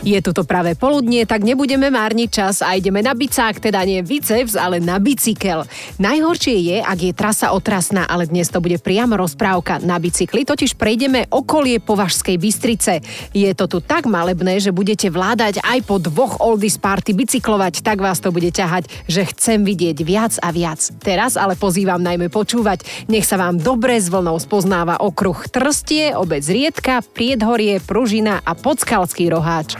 Je toto práve poludnie, tak nebudeme márniť čas a ideme na bicák, teda nie biceps, ale na bicykel. Najhoršie je, ak je trasa otrasná, ale dnes to bude priamo rozprávka. Na bicykli totiž prejdeme okolie Považskej Bystrice. Je to tu tak malebné, že budete vládať aj po dvoch oldies party bicyklovať, tak vás to bude ťahať, že chcem vidieť viac a viac. Teraz ale pozývam najmä počúvať. Nech sa vám dobre s vlnou spoznáva okruh Trstie, obec Riedka, Priedhorie, Pružina a Podskalský Roháč.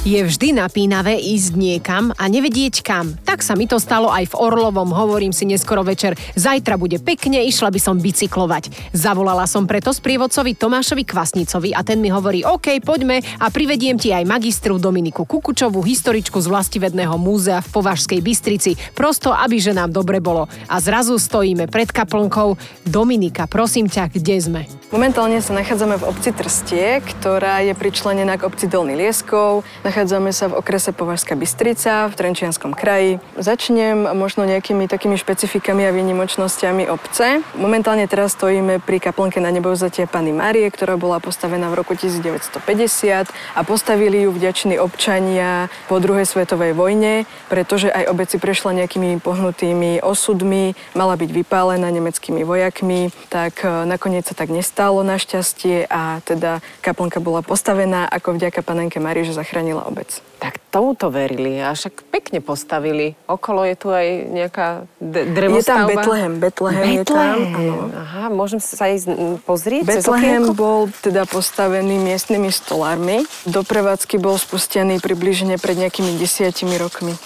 Je vždy napínavé ísť niekam a nevedieť kam. Tak sa mi to stalo aj v Orlovom, hovorím si neskoro večer. Zajtra bude pekne, išla by som bicyklovať. Zavolala som preto sprievodcovi Tomášovi Kvasnicovi a ten mi hovorí, OK, poďme a privediem ti aj magistru Dominiku Kukučovú, historičku z Vlastivedného múzea v Považskej Bystrici. Prosto, aby že nám dobre bolo. A zrazu stojíme pred kaplnkou. Dominika, prosím ťa, kde sme? Momentálne sa nachádzame v obci Trstie, ktorá je pričlenená k obci Dolný Lieskov. Nachádzame sa v okrese Považská Bystrica v Trenčianskom kraji. Začnem možno nejakými takými špecifikami a výnimočnosťami obce. Momentálne teraz stojíme pri kaplnke Nanebovzatia Panny Marie, ktorá bola postavená v roku 1950 a postavili ju vďační občania po druhej svetovej vojne, pretože aj obec si prešla nejakými pohnutými osudmi, mala byť vypálená nemeckými vojakmi, tak nakoniec sa tak nestalo našťastie a teda kaplnka bola postavená ako vďaka Panenke Marie, že zachránila obec. Tak touto verili a však pekne postavili. Okolo je tu aj nejaká drevostavba. Je tam Betlehem je tam. Áno. Aha, môžem sa ísť pozrieť? Betlehem bol teda postavený miestnymi stolármi. Do prevádzky bol spustený približne pred nejakými 10 rokmi.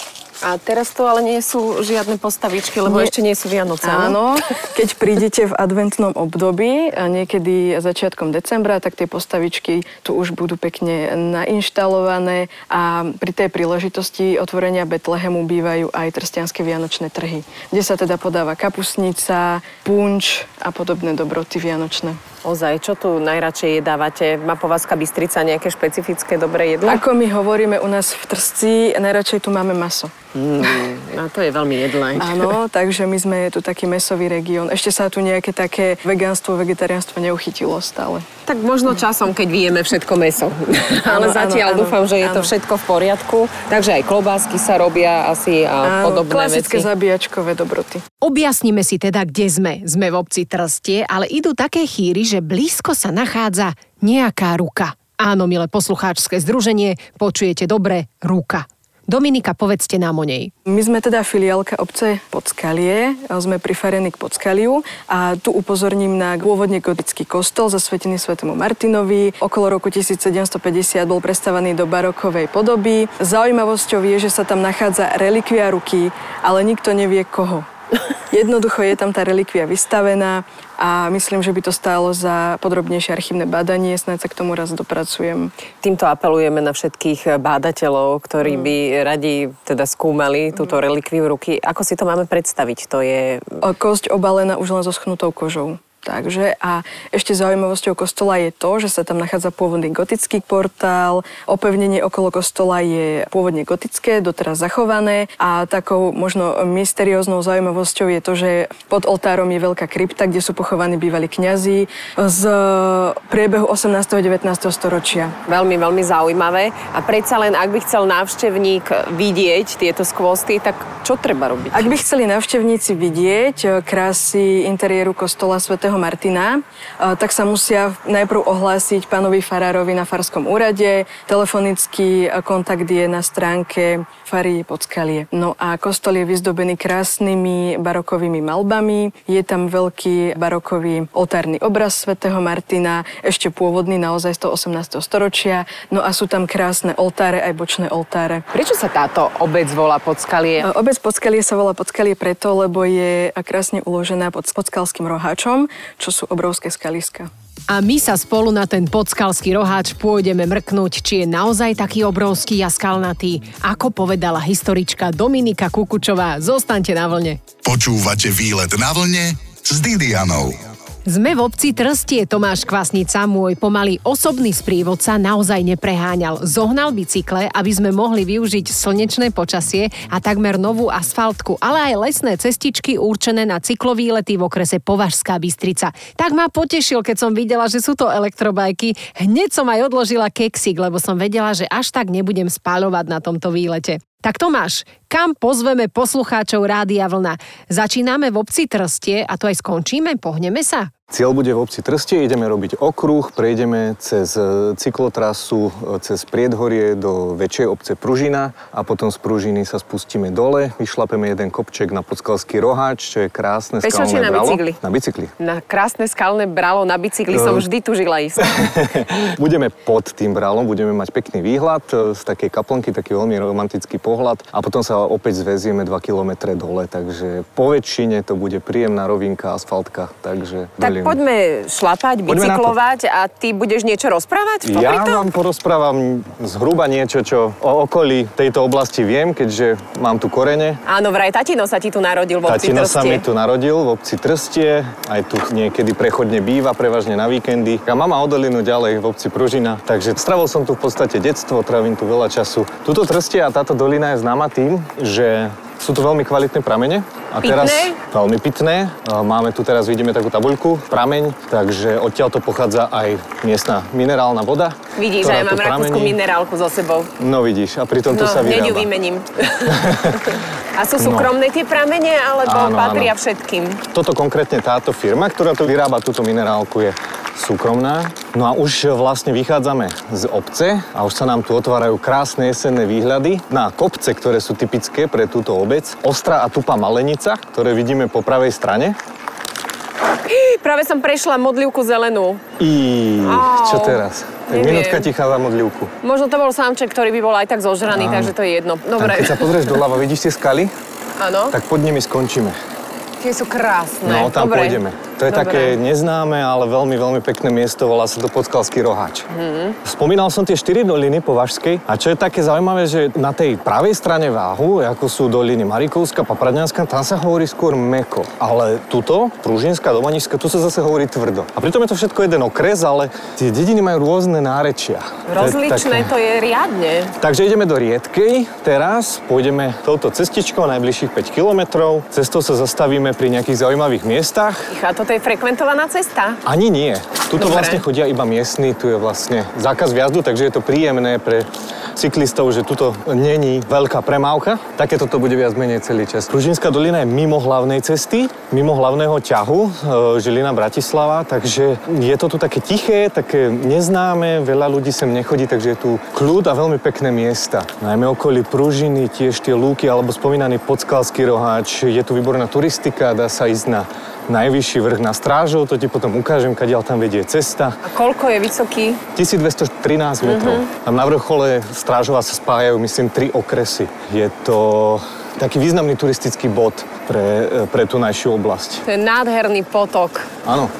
A teraz to ale nie sú žiadne postavičky, lebo ešte nie sú Vianoce. Áno, keď prídete v adventnom období, niekedy začiatkom decembra, tak tie postavičky tu už budú pekne nainštalované a pri tej príležitosti otvorenia Betlehemu bývajú aj trstianske vianočné trhy, kde sa teda podáva kapusnica, punč a podobné dobroty vianočné. Ozaj, čo tu najradšej jedávate? Má Považská Bystrica nejaké špecifické dobré jedlo? Ako my hovoríme u nás v Trsci, najradšej tu máme maso. A to je veľmi jedlé. Áno, takže my sme tu taký mäsový región. Ešte sa tu nejaké také vegánstvo, vegetariánstvo neuchytilo stále. Tak možno časom, keď vyjeme všetko mäso. Ale zatiaľ dúfam, že je to všetko v poriadku. Takže aj klobásky sa robia asi a podobné klasické veci. Klasické zabíjačkové dobroty. Objasníme si teda, kde sme. Sme v obci Trstie, ale idú také chýry, že blízko sa nachádza nejaká ruka. Áno, milé poslucháčske združenie, počujete dobre, ruka. Dominika, povedzte nám o nej. My sme teda filiálka obce Podskalie, sme prifarení k Podskaliu a tu upozorním na pôvodne gotický kostol zasvetený svätému Martinovi. Okolo roku 1750 bol prestavaný do barokovej podoby. Zaujímavosťou je, že sa tam nachádza relikvia ruky, ale nikto nevie koho. Jednoducho je tam tá relikvia vystavená a myslím, že by to stálo za podrobnejšie archívne bádanie. Snáď sa k tomu raz dopracujem. Týmto apelujeme na všetkých bádateľov, ktorí by radi teda skúmali túto relikviu ruky. Ako si to máme predstaviť? To je kosť obalená už len so schnutou kožou. Takže a ešte zaujímavosťou kostola je to, že sa tam nachádza pôvodný gotický portál, opevnenie okolo kostola je pôvodne gotické, doteraz zachované a takou možno mysterióznou zaujímavosťou je to, že pod oltárom je veľká krypta, kde sú pochovaní bývalí kňazi z priebehu 18. a 19. storočia. Veľmi, veľmi zaujímavé a predsa len, ak by chcel návštevník vidieť tieto skvosty, tak čo treba robiť? Ak by chceli návštevníci vidieť krásy interiéru kostola svätého Martina, tak sa musia najprv ohlásiť pánovi farárovi na farskom úrade. Telefonický kontakt je na stránke fary Podskalie. No a kostol je vyzdobený krásnymi barokovými malbami. Je tam veľký barokový oltárny obraz svätého Martina, ešte pôvodný naozaj z toho 18. storočia. No a sú tam krásne oltáre, aj bočné oltáre. Prečo sa táto obec volá Podskalie? Obec Podskalie sa volá Podskalie preto, lebo je krásne uložená pod Podskalským Roháčom, čo sú obrovské skaliska. A my sa spolu na ten Podskalský Roháč pôjdeme mrknúť, či je naozaj taký obrovský a skalnatý, ako povedala historička Dominika Kukučová. Zostaňte na vlne. Počúvate Výlet na vlne s Didianou. Sme v obci Trstie. Tomáš Kvasnica, môj pomaly osobný sprievodca, naozaj nepreháňal. Zohnal bicykle, aby sme mohli využiť slnečné počasie a takmer novú asfaltku, ale aj lesné cestičky určené na cyklovýlety v okrese Považská Bystrica. Tak ma potešil, keď som videla, že sú to elektrobajky. Hneď som aj odložila keksik, lebo som vedela, že až tak nebudem spáľovať na tomto výlete. Tak Tomáš, kam pozveme poslucháčov Rádia Vlna? Začíname v obci Trstie a to aj skončíme, pohneme sa? Cieľ bude v obci Trstie, ideme robiť okruh, prejdeme cez cyklotrasu, cez Priedhorie do väčšej obce Pružina a potom z Pružiny sa spustíme dole, vyšlapeme jeden kopček na Podskalský Roháč, čo je krásne skalné bralo. Na bicykli. Na krásne skalné bralo na bicykli som vždy tužila ísť. Budeme pod tým bralom, budeme mať pekný výhľad z takej kaplnky, taký veľmi romantický pohľad a potom sa opäť zväzieme 2 km dole, takže po väčšine to bude príjemná rovinka, asfaltka, takže... Poďme šlapať, bicyklovať a ty budeš niečo rozprávať? Ja vám porozprávam zhruba niečo, čo o okolí tejto oblasti viem, keďže mám tu korene. Áno, vraj tatino sa ti tu narodil v obci Trstie. Tatino sa mi tu narodil v obci Trstie, aj tu niekedy prechodne býva, prevažne na víkendy. A mama o dolinu ďalej v obci Pružina, takže strávil som tu v podstate detstvo, trávim tu veľa času. Tuto Trstie a táto dolina je známa tým, že sú tu veľmi kvalitné pramene. A teraz veľmi pitné. Máme tu teraz, vidíme takú tabuľku, prameň, takže odtiaľ to pochádza aj miestna minerálna voda. Vidíš, že ja mám rakúsku minerálku so sebou. No vidíš, a pritom to sa vyrába. No, hneď ju vymením. A sú súkromné tie pramene, alebo patria všetkým? Toto konkrétne táto firma, ktorá tu vyrába túto minerálku, je súkromná. No a už vlastne vychádzame z obce a už sa nám tu otvárajú krásne jesenné výhľady na kopce, ktoré sú typické pre túto obec. Ostrá a tupá malenica, ktoré vidíme po pravej strane. Práve som prešla modlivku zelenú. Čo teraz? Minútka tichá za modlivku. Možno to bol samček, ktorý by bol aj tak zožraný, takže to je jedno. Dobre. Keď sa pozrieš doľava, vidíš tie skaly? Áno. Tak pod nimi skončíme. Tie sú krásne. No, tam pôjdeme. To je také neznáme, ale veľmi, veľmi pekné miesto. Volá sa to Podskalský Roháč. Spomínal som tie 4 doliny považskej. A čo je také zaujímavé, že na tej pravej strane váhu, ako sú doliny Marikovská, Papradňanská, tam sa hovorí skôr meko. Ale tuto, Pružinská, Domanižská, tu sa zase hovorí tvrdo. A pritom je to všetko jeden okres, ale tie dediny majú rôzne nárečia. Rozličné to je riadne. Takže ideme do Riedkej. Teraz pôjdeme touto cestičkou najbližších 5 kilometrov. Cestou sa zastavíme pri nejakých zaujímavých miestach. A toto je frekventovaná cesta? Ani nie. Tuto vlastne chodia iba miestni, tu je vlastne zákaz vjazdu, takže je to príjemné pre cyklistov, že tuto není veľká premávka. Takéto to bude viac menej celý čas. Pružinská dolina je mimo hlavnej cesty, mimo hlavného ťahu Žilina-Bratislava, takže je to tu také tiché, také neznáme, veľa ľudí sem nechodí, takže je tu kľud a veľmi pekné miesta. Najmä okolí Pružiny, tiež tie lúky, alebo spomínaný Podskalský Roháč, je tu výborná turistika. Dá sa ísť na najvyšší vrch na Strážov, to ti potom ukážem, kadiaľ tam vedie cesta. A koľko je vysoký? 1213 metrov. Tam na vrchole Strážova sa spájajú, myslím, 3 okresy. Je to taký významný turistický bod pre tú najšiu oblasť. To je nádherný potok. Áno.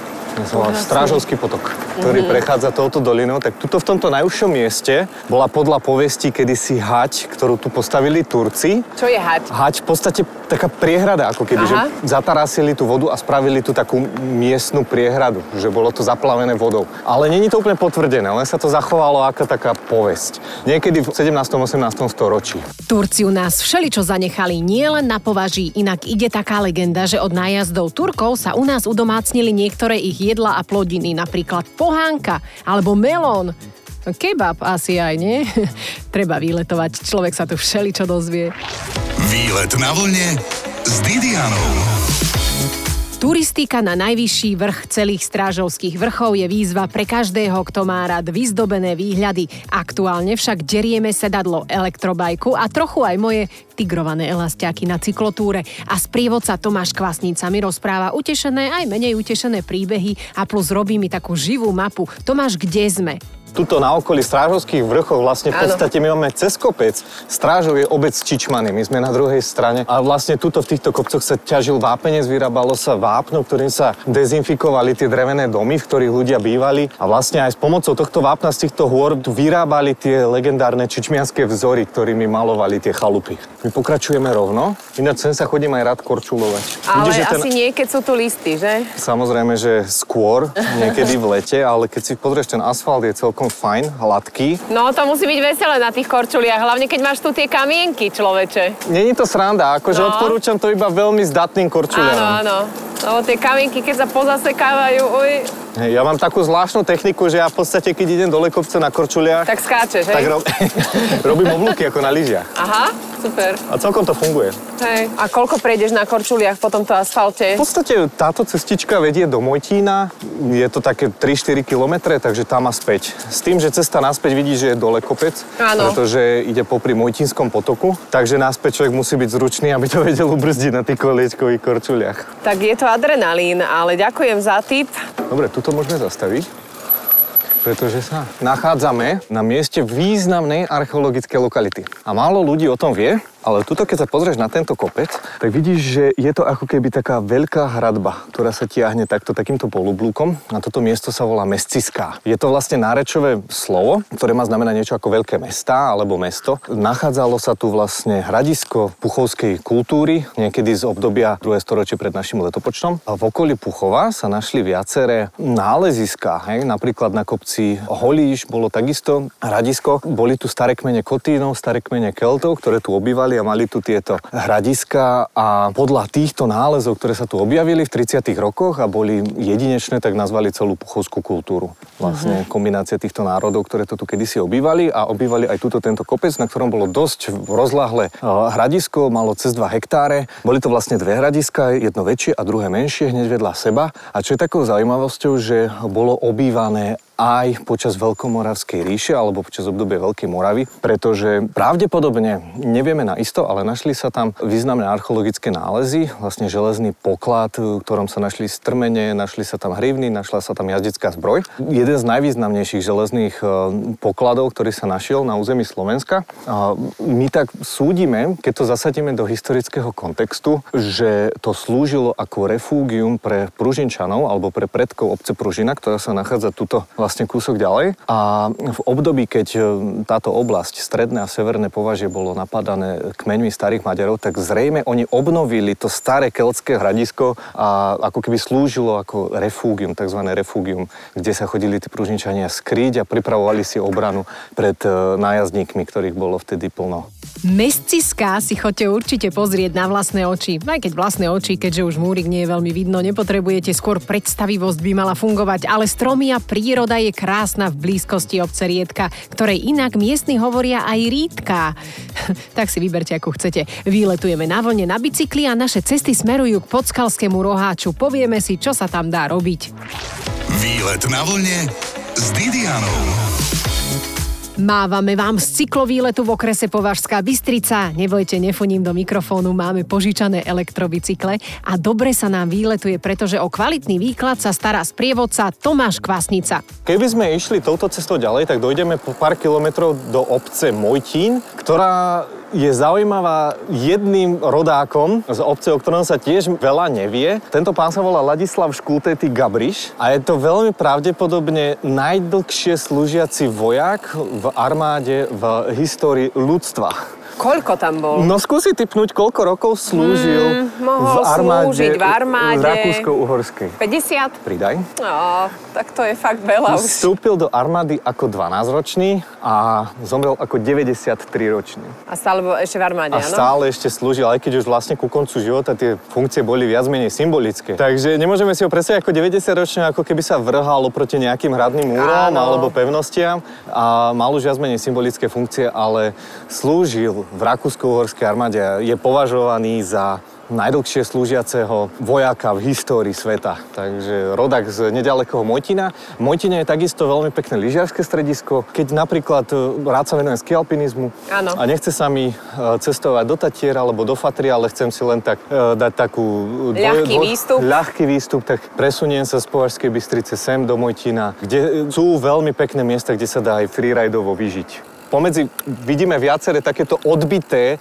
Strážovský potok, ktorý prechádza touto dolinou. Tak tuto v tomto najúžšom mieste bola podľa povesti kedysi hať, ktorú tu postavili Turci. Čo je hať? Hať v podstate taká priehrada, ako keby, že zatarasili tú vodu a spravili tu takú miestnu priehradu, že bolo to zaplavené vodou. Ale nie je to úplne potvrdené, len sa to zachovalo ako taká povesť. Niekedy v 17. 18. storočí. Turci u nás všeličo zanechali, nielen na považí, inak ide taká legenda, že od nájazdov Turkov sa u nás udomácnili niektoré ich jedla a plodiny, napríklad pohánka alebo melón. Kebab asi aj, nie? Treba výletovať, človek sa tu všeličo dozvie. Výlet na vlne s Didianou. Turistika na najvyšší vrch celých Strážovských vrchov je výzva pre každého, kto má rád vyzdobené výhľady. Aktuálne však derieme sedadlo, elektrobajku a trochu aj moje tigrované elasťáky na cyklotúre. A sprievodca Tomáš Kvasnica mi rozpráva utešené aj menej utešené príbehy a plus robí mi takú živú mapu. Tomáš, kde sme? tuto na okolí Strážovských vrchov vlastne v podstate my máme cez kopec. Strážov je obec Čičmany, my sme na druhej strane a vlastne tuto v týchto kopcoch sa ťažil vápenec, vyrábalo sa vápno, ktorým sa dezinfikovali tie drevené domy, v ktorých ľudia bývali a vlastne aj s pomocou tohto vápna z týchto hôr vyrábali tie legendárne čičmianske vzory, ktorými malovali tie chalupy. My pokračujeme rovno. Ináč sem sa chodím aj rád korčulovať. Ale vidíš, asi niekedy sú tu listy, že? Samozrejme, že skôr, niekedy v lete, ale keď si pozrieš, ten asfalt je celkom fajn, hladký. No to musí byť veselé na tých korčuliach, hlavne keď máš tu tie kamienky, človeče. Není to sranda, akože odporúčam to iba veľmi zdatným korčuliam. Áno. No tie kamienky, keď sa pozasekávajú, uj. Ja mám takú zvláštnu techniku, že ja v podstate, keď idem dole kopce na korčuliach... Tak skáčeš, hej? Tak robím oblúky ako na lyžiach. Aha, super. A celkom to funguje. Hej. A koľko prejdeš na korčuliach po tomto asfalte? V podstate táto cestička vedie do Mojtína. Je to také 3-4 kilometre, takže tam a späť. S tým, že cesta naspäť vidíš, že je dole kopec, pretože ide popri Mojtínskom potoku, takže naspäť človek musí byť zručný, aby to vedel ubrzdiť na tých koliečkových korčuliach. Tak je to adrenalín, ale ďakujem za tip. Dobre, to môžeme zastaviť, pretože sa nachádzame na mieste významnej archeologickej lokality. A málo ľudí o tom vie, ale tuto, keď sa pozrieš na tento kopec, tak vidíš, že je to ako keby taká veľká hradba, ktorá sa tiahne takto takýmto polublúkom. Na toto miesto sa volá Mestiská. Je to vlastne nárečové slovo, ktoré má znamená niečo ako veľké mestá alebo mesto. Nachádzalo sa tu vlastne hradisko Puchovskej kultúry, niekedy z obdobia 2. storočia pred našim letopočtom. A v okolí Puchova sa našli viaceré náleziská, hej, napríklad na kopci Holíš bolo takisto hradisko. Boli tu staré kmene Kotínov, staré kmene Keltov, ktoré tu obývali a mali tu tieto hradiska a podľa týchto nálezov, ktoré sa tu objavili v 30. rokoch a boli jedinečné, tak nazvali celú puchovskú kultúru. Vlastne kombinácia týchto národov, ktoré to tu kedysi obývali a obývali aj túto tento kopec, na ktorom bolo dosť rozláhle hradisko, malo cez 2 hektáre. Boli to vlastne dve hradiska, jedno väčšie a druhé menšie, hneď vedľa seba. A čo je takou zaujímavosťou, že bolo obývané aj počas Veľkomoravskej ríše alebo počas obdobia Veľkej Moravy, pretože pravdepodobne, nevieme naisto, ale našli sa tam významné archeologické nálezy, vlastne železný poklad, v ktorom sa našli strmene, našli sa tam hrivny, našla sa tam jazdecká zbroj. Jeden z najvýznamnejších železných pokladov, ktorý sa našiel na území Slovenska. My tak súdime, keď to zasadíme do historického kontextu, že to slúžilo ako refúgium pre Pružinčanov alebo pre predkov obce Pružina, ktorá sa nachádza tuto vlastne kúsok ďalej. A v období, keď táto oblasť, stredné a severné považie, bolo napadané kmeňmi starých Maďarov, tak zrejme oni obnovili to staré keltské hradisko a ako keby slúžilo ako refúgium, takzvané refúgium, kde sa chodili tí Pružničania skryť a pripravovali si obranu pred nájazdníkmi, ktorých bolo vtedy plno. Mestiská si chodte určite pozrieť na vlastné oči. Aj keď vlastné oči, keďže už múrik nie je veľmi vidno, nepotrebujete, skôr predstavivosť by mala fungovať, ale stromy a príroda je krásna v blízkosti obce Riedka, ktorej inak miestni hovoria aj Riedka. Tak si vyberte, ako chcete. Výletujeme na vlne na bicykli a naše cesty smerujú k Podskalskému Roháču. Povieme si, čo sa tam dá robiť. Výlet na vlne s Didianou. Mávame vám z cyklovýletu v okrese Považská Bystrica. Nebojte, nefuním do mikrofónu, máme požičané elektrobicykle a dobre sa nám výletuje, pretože o kvalitný výklad sa stará sprievodca Tomáš Kvasnica. Keby sme išli touto cestou ďalej, tak dojdeme po pár kilometrov do obce Mojtín, ktorá je zaujímavá jedným rodákom z obce, o ktorom sa tiež veľa nevie. Tento pán sa volá Ladislav Škultety Gabriš a je to veľmi pravdepodobne najdlhšie slúžiaci vojak v armáde v histórii ľudstva. Koľko tam bol? No skúsi typnúť, koľko rokov slúžil v armáde Rakúsko-Uhorskej. 50? Pridaj. No, tak to je fakt veľa už. Vstúpil do armády ako 12-ročný a zomrel ako 93-ročný. A stále bol ešte v armáde, áno? A stále ešte slúžil, aj keď už vlastne ku koncu života tie funkcie boli viac menej symbolické. Takže nemôžeme si ho predstaviť ako 90-ročný, ako keby sa vrhal oproti nejakým hradným múrom alebo pevnostiam a mal už viac menej symbolické funkcie, ale slúžil v Rakúsko-uhorskej armáde je považovaný za najdlhšie slúžiaceho vojaka v histórii sveta. Takže rodak z nedalekého Mojtina. Mojtine je takisto veľmi pekné lyžiarske stredisko. Keď napríklad rád sa venujem skialpinizmu a nechce sa mi cestovať do Tatier alebo do Fatry, ale chcem si len tak dať takú ľahký výstup, tak presuniem sa z Považskej Bystrice sem do Mojtina, kde sú veľmi pekné miesta, kde sa dá aj freeridovo vyžiť. Pomedzi vidíme viaceré takéto odbité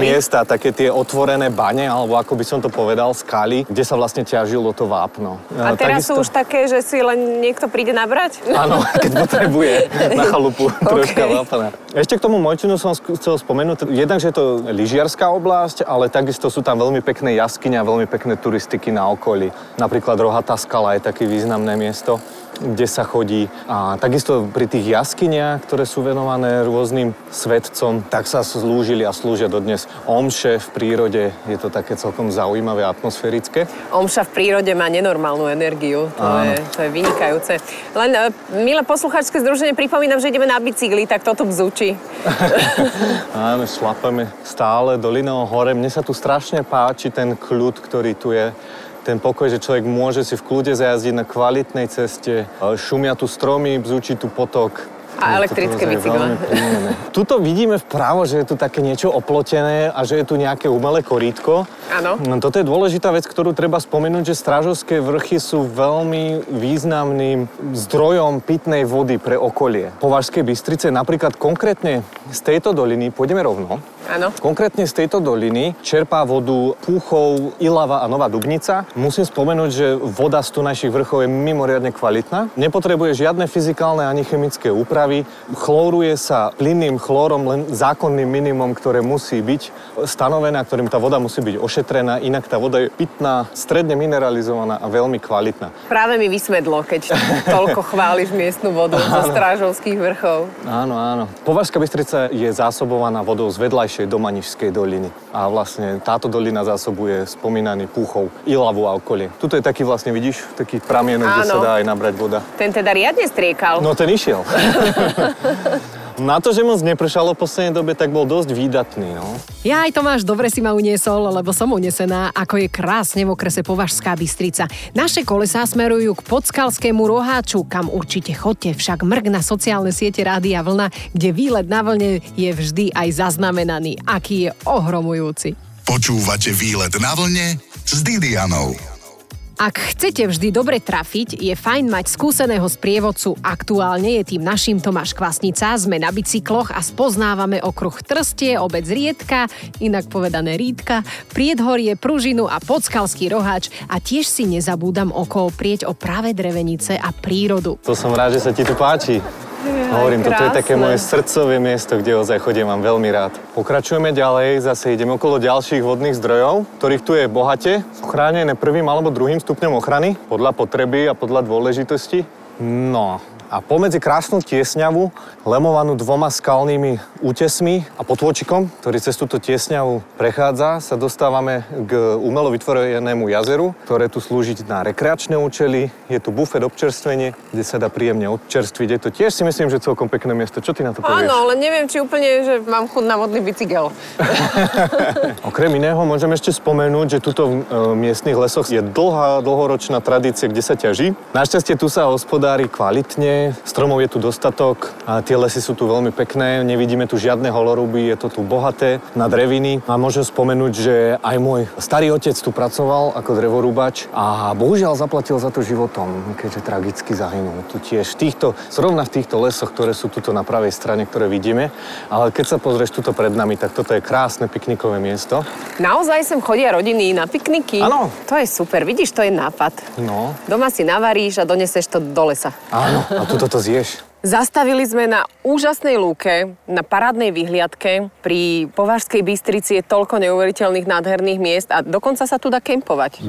miesta, také tie otvorené bane, alebo ako by som to povedal, skaly, kde sa vlastne ťažilo to vápno. A teraz sú už také, že si len niekto príde nabrať? Áno, keď potrebuje na chalupu troška vápna. Ešte k tomu Mojtinu som chcel spomenúť. Jednak, že je to lyžiarská oblasť, ale takisto sú tam veľmi pekné jaskyne a veľmi pekné turistiky na okolí. Napríklad Rohatá skala je také významné miesto, kde sa chodí. A takisto pri tých jaskyniach, ktoré sú venované rôznym svetcom, tak sa slúžili a slúžia dodnes omše v prírode. Je to také celkom zaujímavé, atmosférické. Omša v prírode má nenormálnu energiu. To je vynikajúce. Len, milé poslucháčske združenie, pripomínam, že ideme na bicykli, tak toto bzučí. Áno, šlapeme stále dolinou hore. Mne sa tu strašne páči ten kľud, ktorý tu je. Ten pokoj, že človek môže si v kľude zajazdiť na kvalitnej ceste. Šumia tu stromy, bzučí tu potok. A elektrické bicykle. Tuto vidíme vpravo, že je tu také niečo oplotené a že je tu nejaké umelé korítko. Áno. Toto je dôležitá vec, ktorú treba spomenúť, že Strážovské vrchy sú veľmi významným zdrojom pitnej vody pre okolie Považskej Bystrice. Napríklad konkrétne z tejto doliny, pôjdeme rovno. Áno. Konkrétne z tejto doliny čerpá vodu Púchov, Ilava a Nová Dubnica. Musím spomenúť, že voda z tunajších vrchov je mimoriadne kvalitná. Nepotrebuje žiadne fyzikálne ani chemické úpravy. Chlóruje sa plynným chlórom, len zákonným minimum, ktoré musí byť stanovené, ktorým tá voda musí byť ošetrená, inak tá voda je pitná, stredne mineralizovaná a veľmi kvalitná. Práve mi vysvedlo, keď toľko chváliš miestnu vodu zo Strážovských vrchov. Áno, áno. Považská Bystrica je zásobovaná vodou z vedľajšej do Manižskej doliny. A vlastne táto dolina zásobuje spomínaný Púchov, Ilavu a okolie. Tuto je taký vlastne, vidíš, taký pramienok, kde sa dá aj nabrať voda. Ten teda riadne striekal. No ten išiel. Na to, že moc nepršalo v poslednej dobe, tak bol dosť výdatný, no. Ja aj Tomáš, dobre si ma uniesol, lebo som unesená, ako je krásne v okrese Považská Bystrica. Naše kolesá smerujú k Podskalskému Roháču, kam určite chodte, však mrk na sociálne siete Rádia Vlna, kde výlet na vlne je vždy aj zaznamenaný, aký je ohromujúci. Počúvate Výlet na vlne s Didianou. Ak chcete vždy dobre trafiť, je fajn mať skúseného sprievodcu. Aktuálne je tým naším Tomáš Kvasnica, sme na bicykloch a spoznávame okruh Trstie, obec Riedka, inak povedané Rídka, Priedhorie, Pružinu a Podskalský Roháč a tiež si nezabúdam okooprieť o práve drevenice a prírodu. To som rád, že sa ti tu páči. Hovorím, krásne. Toto je také moje srdcové miesto, kde ozaj chodím, mám veľmi rád. Pokračujeme ďalej, zase ideme okolo ďalších vodných zdrojov, ktorých tu je bohate, chránené prvým alebo druhým stupňom ochrany, podľa potreby a podľa dôležitosti. No a pomedzi krásnu tiesňavu, lemovanú dvoma skalnými útesmi a potôčikom, ktorý cez túto tiesňavu prechádza, sa dostávame k umelo vytvorenému jazeru, ktoré tu slúži na rekreačné účely. Je tu bufet občerstvenie, kde sa dá príjemne občerstviť. Je to tiež si myslím, že celkom pekné miesto. Čo ty na to povieš? Áno, ale neviem, či úplne, že mám chuť na vodný bicykel. Okrem iného môžem ešte spomenúť, že tuto v miestnych lesoch je dlhoročná tradícia, kde sa ťaží. Našťastie tu sa hospodári kvalitne. Stromov je tu dostatok a tie lesy sú tu veľmi pekné. Nevidíme tu žiadne holoruby, je to tu bohaté na dreviny. A môžem spomenúť, že aj môj starý otec tu pracoval ako drevorúbač a bohužiaľ zaplatil za to životom, keďže tragicky zahynul. Tu tiež zrovna v týchto lesoch, ktoré sú tuto na pravej strane, ktoré vidíme. Ale keď sa pozrieš tuto pred nami, tak toto je krásne piknikové miesto. Naozaj sem chodia rodiny na pikniky. Áno. To je super, vidíš, to je nápad. No. Doma si navaríš a doneseš to do lesa. Áno. Toto zješ. Zastavili sme na úžasnej lúke, na parádnej vyhliadke. Pri Považskej Bystrici je toľko neuveriteľných nádherných miest a dokonca sa tu dá kempovať.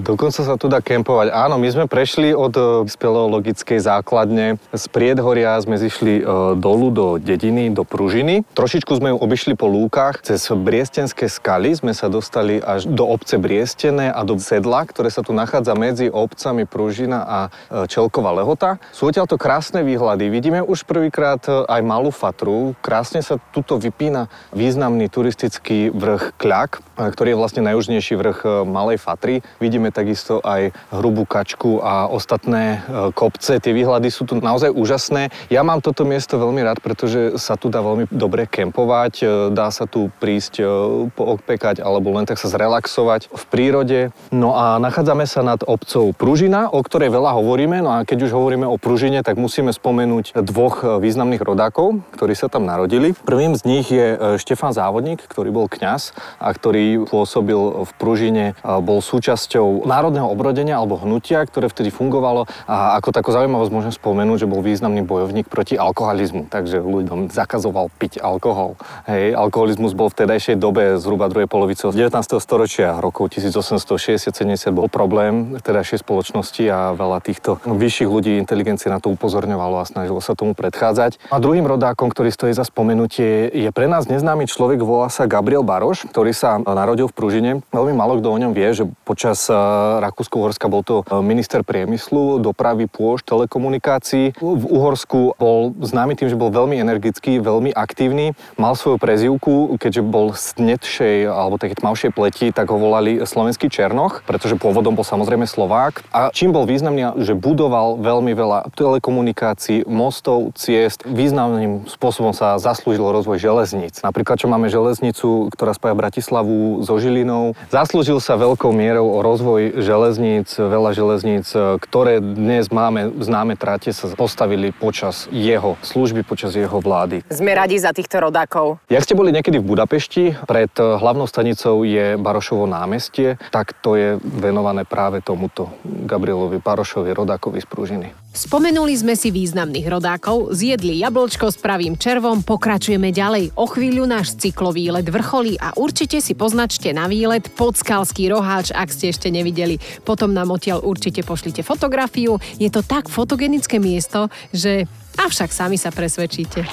Áno, my sme prešli od speleologickej základne. Z Priedhoria sme zišli dolu do dediny, do Pružiny. Trošičku sme ju obišli po lúkach. Cez Briestenské skaly sme sa dostali až do obce Briestené a do sedla, ktoré sa tu nachádza medzi obcami Pružina a Čelková Lehota. Sú odtiaľto krásne výhľady. Vidíme už už prvýkrát aj Malú Fatru. Krásne sa tuto vypína významný turistický vrch Kľak, ktorý je vlastne najjužnejší vrch Malej Fatry. Vidíme takisto aj Hrubú Kačku a ostatné kopce. Tie výhľady sú tu naozaj úžasné. Ja mám toto miesto veľmi rád, pretože sa tu dá veľmi dobre kempovať, dá sa tu prísť pookpekať alebo len tak sa zrelaxovať v prírode. No a nachádzame sa nad obcou Pružina, o ktorej veľa hovoríme. No a keď už hovoríme o Pružine, tak musíme spomenúť dvoch významných rodákov, ktorí sa tam narodili. Prvým z nich je Štefán Závodník, ktorý bol kňaz a ktorý pôsobil v Pružine, bol súčasťou národného obrodenia alebo hnutia, ktoré vtedy fungovalo, a ako takú zaujímavosť môžem spomenúť, že bol významný bojovník proti alkoholizmu, takže ľuďom zakazoval piť alkohol. Hej, alkoholizmus bol v vtedajšej dobe zhruba druhej polovice 19. storočia, rokov 1860-70 bol problém vtedajšej spoločnosti a veľa týchto vyšších ľudí inteligencie na to upozorňovalo a snažilo sa tomu predchádzať. A druhým rodákom, ktorý stojí za spomenutie, je pre nás neznámy človek, volá sa Gabriel Baross, ktorý sa narodil v Pružine. Veľmi málo kto o ňom vie, že počas Rakúsko-Uhorska bol to minister priemyslu, dopravy, pôšť, telekomunikácií. V Uhorsku bol známy tým, že bol veľmi energický, veľmi aktívny. Mal svoju prezývku, keďže bol snedšej alebo také tmavšej pleti, tak ho volali slovenský Černoch, pretože pôvodom bol samozrejme Slovák. A čím bol významný, že budoval veľmi veľa telekomunikácií, mostov, ciest. Významným spôsobom sa zaslúžil rozvoj železníc. Napríklad, čo máme železnicu, ktorá spája Bratislavu so Žilinou. Zaslúžil sa veľkou mierou o rozvoj železníc. Veľa železníc, ktoré dnes máme, známe trate, sa postavili počas jeho služby, počas jeho vlády. Sme radi za týchto rodákov. Jak ste boli niekedy v Budapešti, pred hlavnou stanicou je Barossovo námestie, tak to je venované práve tomuto Gabrielovi Barossovi, rodákovi z Pružiny. Spomenuli sme si významných rodákov, zjedli jablčko s pravým červom, pokračujeme ďalej. O chvíľu náš cyklový výlet vrcholí a určite si poznačte na výlet Podskalský Roháč, ak ste ešte nevideli. Potom nám odtiaľ určite pošlite fotografiu. Je to tak fotogenické miesto, že avšak sami sa presvedčíte.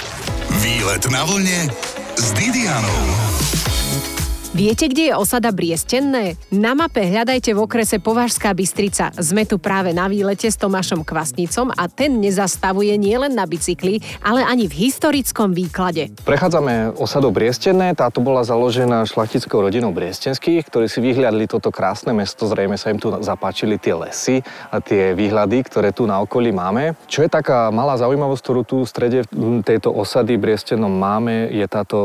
Výlet na vlne s Didianou. Viete, kde je osada Briestenné? Na mape hľadajte v okrese Považská Bystrica. Sme tu práve na výlete s Tomášom Kvasnicom a ten nezastavuje nielen na bicykli, ale ani v historickom výklade. Prechádzame osadou Briestenné. Táto bola založená šlachtickou rodinou Briestenských, ktorí si vyhliadli toto krásne mesto. Zrejme sa im tu zapáčili tie lesy a tie výhľady, ktoré tu na okolí máme. Čo je taká malá zaujímavosť, ktorú tu v strede tejto osady Briestennom máme, je táto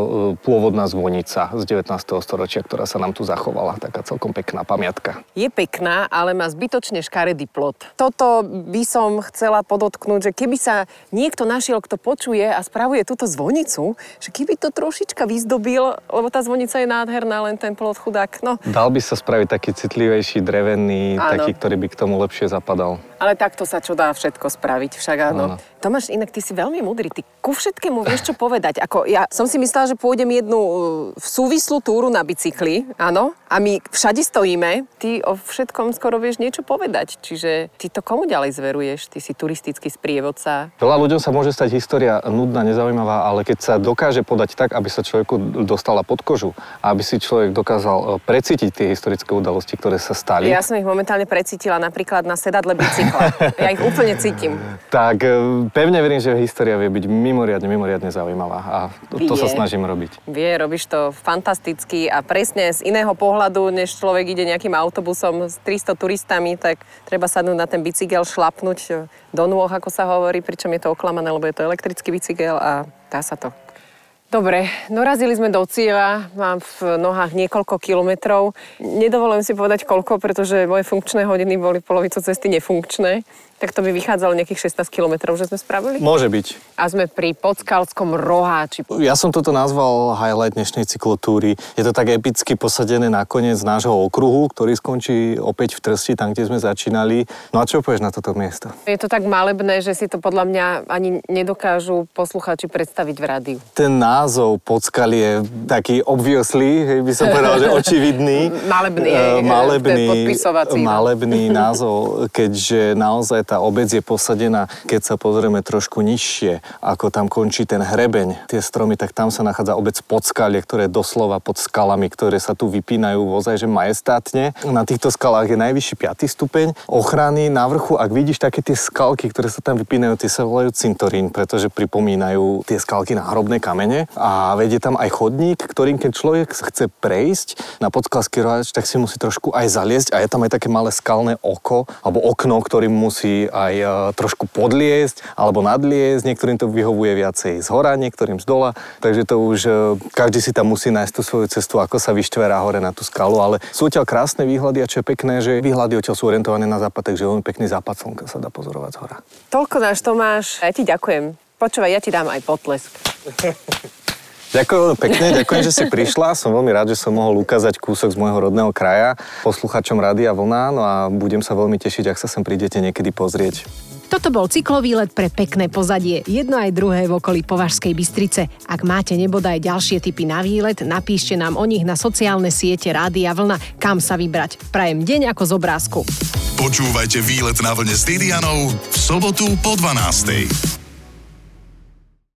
pôvodná zvonica z 19. storočia, ktorá sa nám tu zachovala. Taká celkom pekná pamiatka. Je pekná, ale má zbytočne škaredý plot. Toto by som chcela podotknúť, že keby sa niekto našiel, kto počuje a spravuje túto zvonicu, že keby to trošička vyzdobil, lebo tá zvonica je nádherná, len ten plot chudák. No. Dal by sa spraviť taký citlivejší, drevený, áno, taký, ktorý by k tomu lepšie zapadal. Ale takto sa čo dá všetko spraviť, však áno. Tomáš, inak ty si veľmi múdry, ty ku všetkému vieš čo povedať. Ako ja som si myslela, že pôjdem jednu súvislú túru na bicykli, áno, a my všade stojíme. Ty o všetkom skoro vieš niečo povedať, čiže ty to komu ďalej zveruješ? Ty si turistický sprievodca. Veľa ľuďom sa môže stať história nudná, nezaujímavá, ale keď sa dokáže podať tak, aby sa človeku dostala pod kožu, aby si človek dokázal precítiť tie historické udalosti, ktoré sa stali. Ja som ich momentálne precítila napríklad na sedadle bicykla. Ja ich úplne cítim. Tak pevne verím, že história vie byť mimoriadne zaujímavá a to sa snažím robiť. Vie, robíš to fantasticky a presne z iného pohľadu, než človek ide nejakým autobusom s 300 turistami, tak treba sadnúť na ten bicykel, šlapnúť do nôh, ako sa hovorí, pričom je to oklamané, lebo je to elektrický bicykel a dá sa to. Dobre, dorazili sme do cieľa, mám v nohách niekoľko kilometrov. Nedovolujem si povedať koľko, pretože moje funkčné hodiny boli polovicu cesty nefunkčné. Tak to by vychádzalo nejakých 16 kilometrov, že sme spravili? Môže byť. A sme pri Podskalskom Roháči. Ja som toto nazval highlight dnešnej cyklotúry. Je to tak epicky posadené na koniec nášho okruhu, ktorý skončí opäť v Trsti, tam, kde sme začínali. No a čo povieš na toto miesto? Je to tak malebné, že si to podľa mňa ani nedokážu poslucháči predstaviť v rádiu. Ten názov Podskalie je taký obviously, by som povedal, že očividný. Malebný je. Malebný názov, keďže naozaj tá obec je posadená, keď sa pozrieme trošku nižšie, ako tam končí ten hrebeň, tie stromy, tak tam sa nachádza obec Podskalie, ktoré je doslova pod skalami, ktoré sa tu vypínajú vozaj, že majestátne. Na týchto skalách je najvyšší 5. stupeň ochrany. Na vrchu, ak vidíš také tie skalky, ktoré sa tam vypínajú, tie sa volajú cintorín, pretože pripomínajú tie skalky na hrobné kamene a vedie tam aj chodník, ktorým keď človek chce prejsť na Podskalský Roháč, tak si musí trošku aj zaliesť a je tam aj také malé skalné oko alebo okno, ktorým musí aj trošku podliesť alebo nadliesť. Niektorým to vyhovuje viacej z hora, niektorým z dola, takže to už každý si tam musí nájsť tú svoju cestu, ako sa vyštverá hore na tú skalu, ale sú odtiaľ krásne výhľady a čo je pekné, že výhľady odtiaľ sú orientované na západ, takže veľmi pekný západ slnka sa dá pozorovať z hora. Toľko náš Tomáš, ja ti ďakujem. Počúvaj, ja ti dám aj potlesk. Ďakujem veľmi pekne, ďakujem, že si prišla. Som veľmi rád, že som mohol ukázať kúsok z môjho rodného kraja posluchačom Rádia Vlna, no a budem sa veľmi tešiť, ak sa sem prídete niekedy pozrieť. Toto bol cyklovýlet pre pekné pozadie, jedno aj druhé v okolí Považskej Bystrice. Ak máte nebodaj ďalšie tipy na výlet, napíšte nám o nich na sociálne siete Rádia Vlna, kam sa vybrať. Prajem deň ako z obrázku. Počúvajte Výlet na vlne s Didianou v sobotu po 12:00.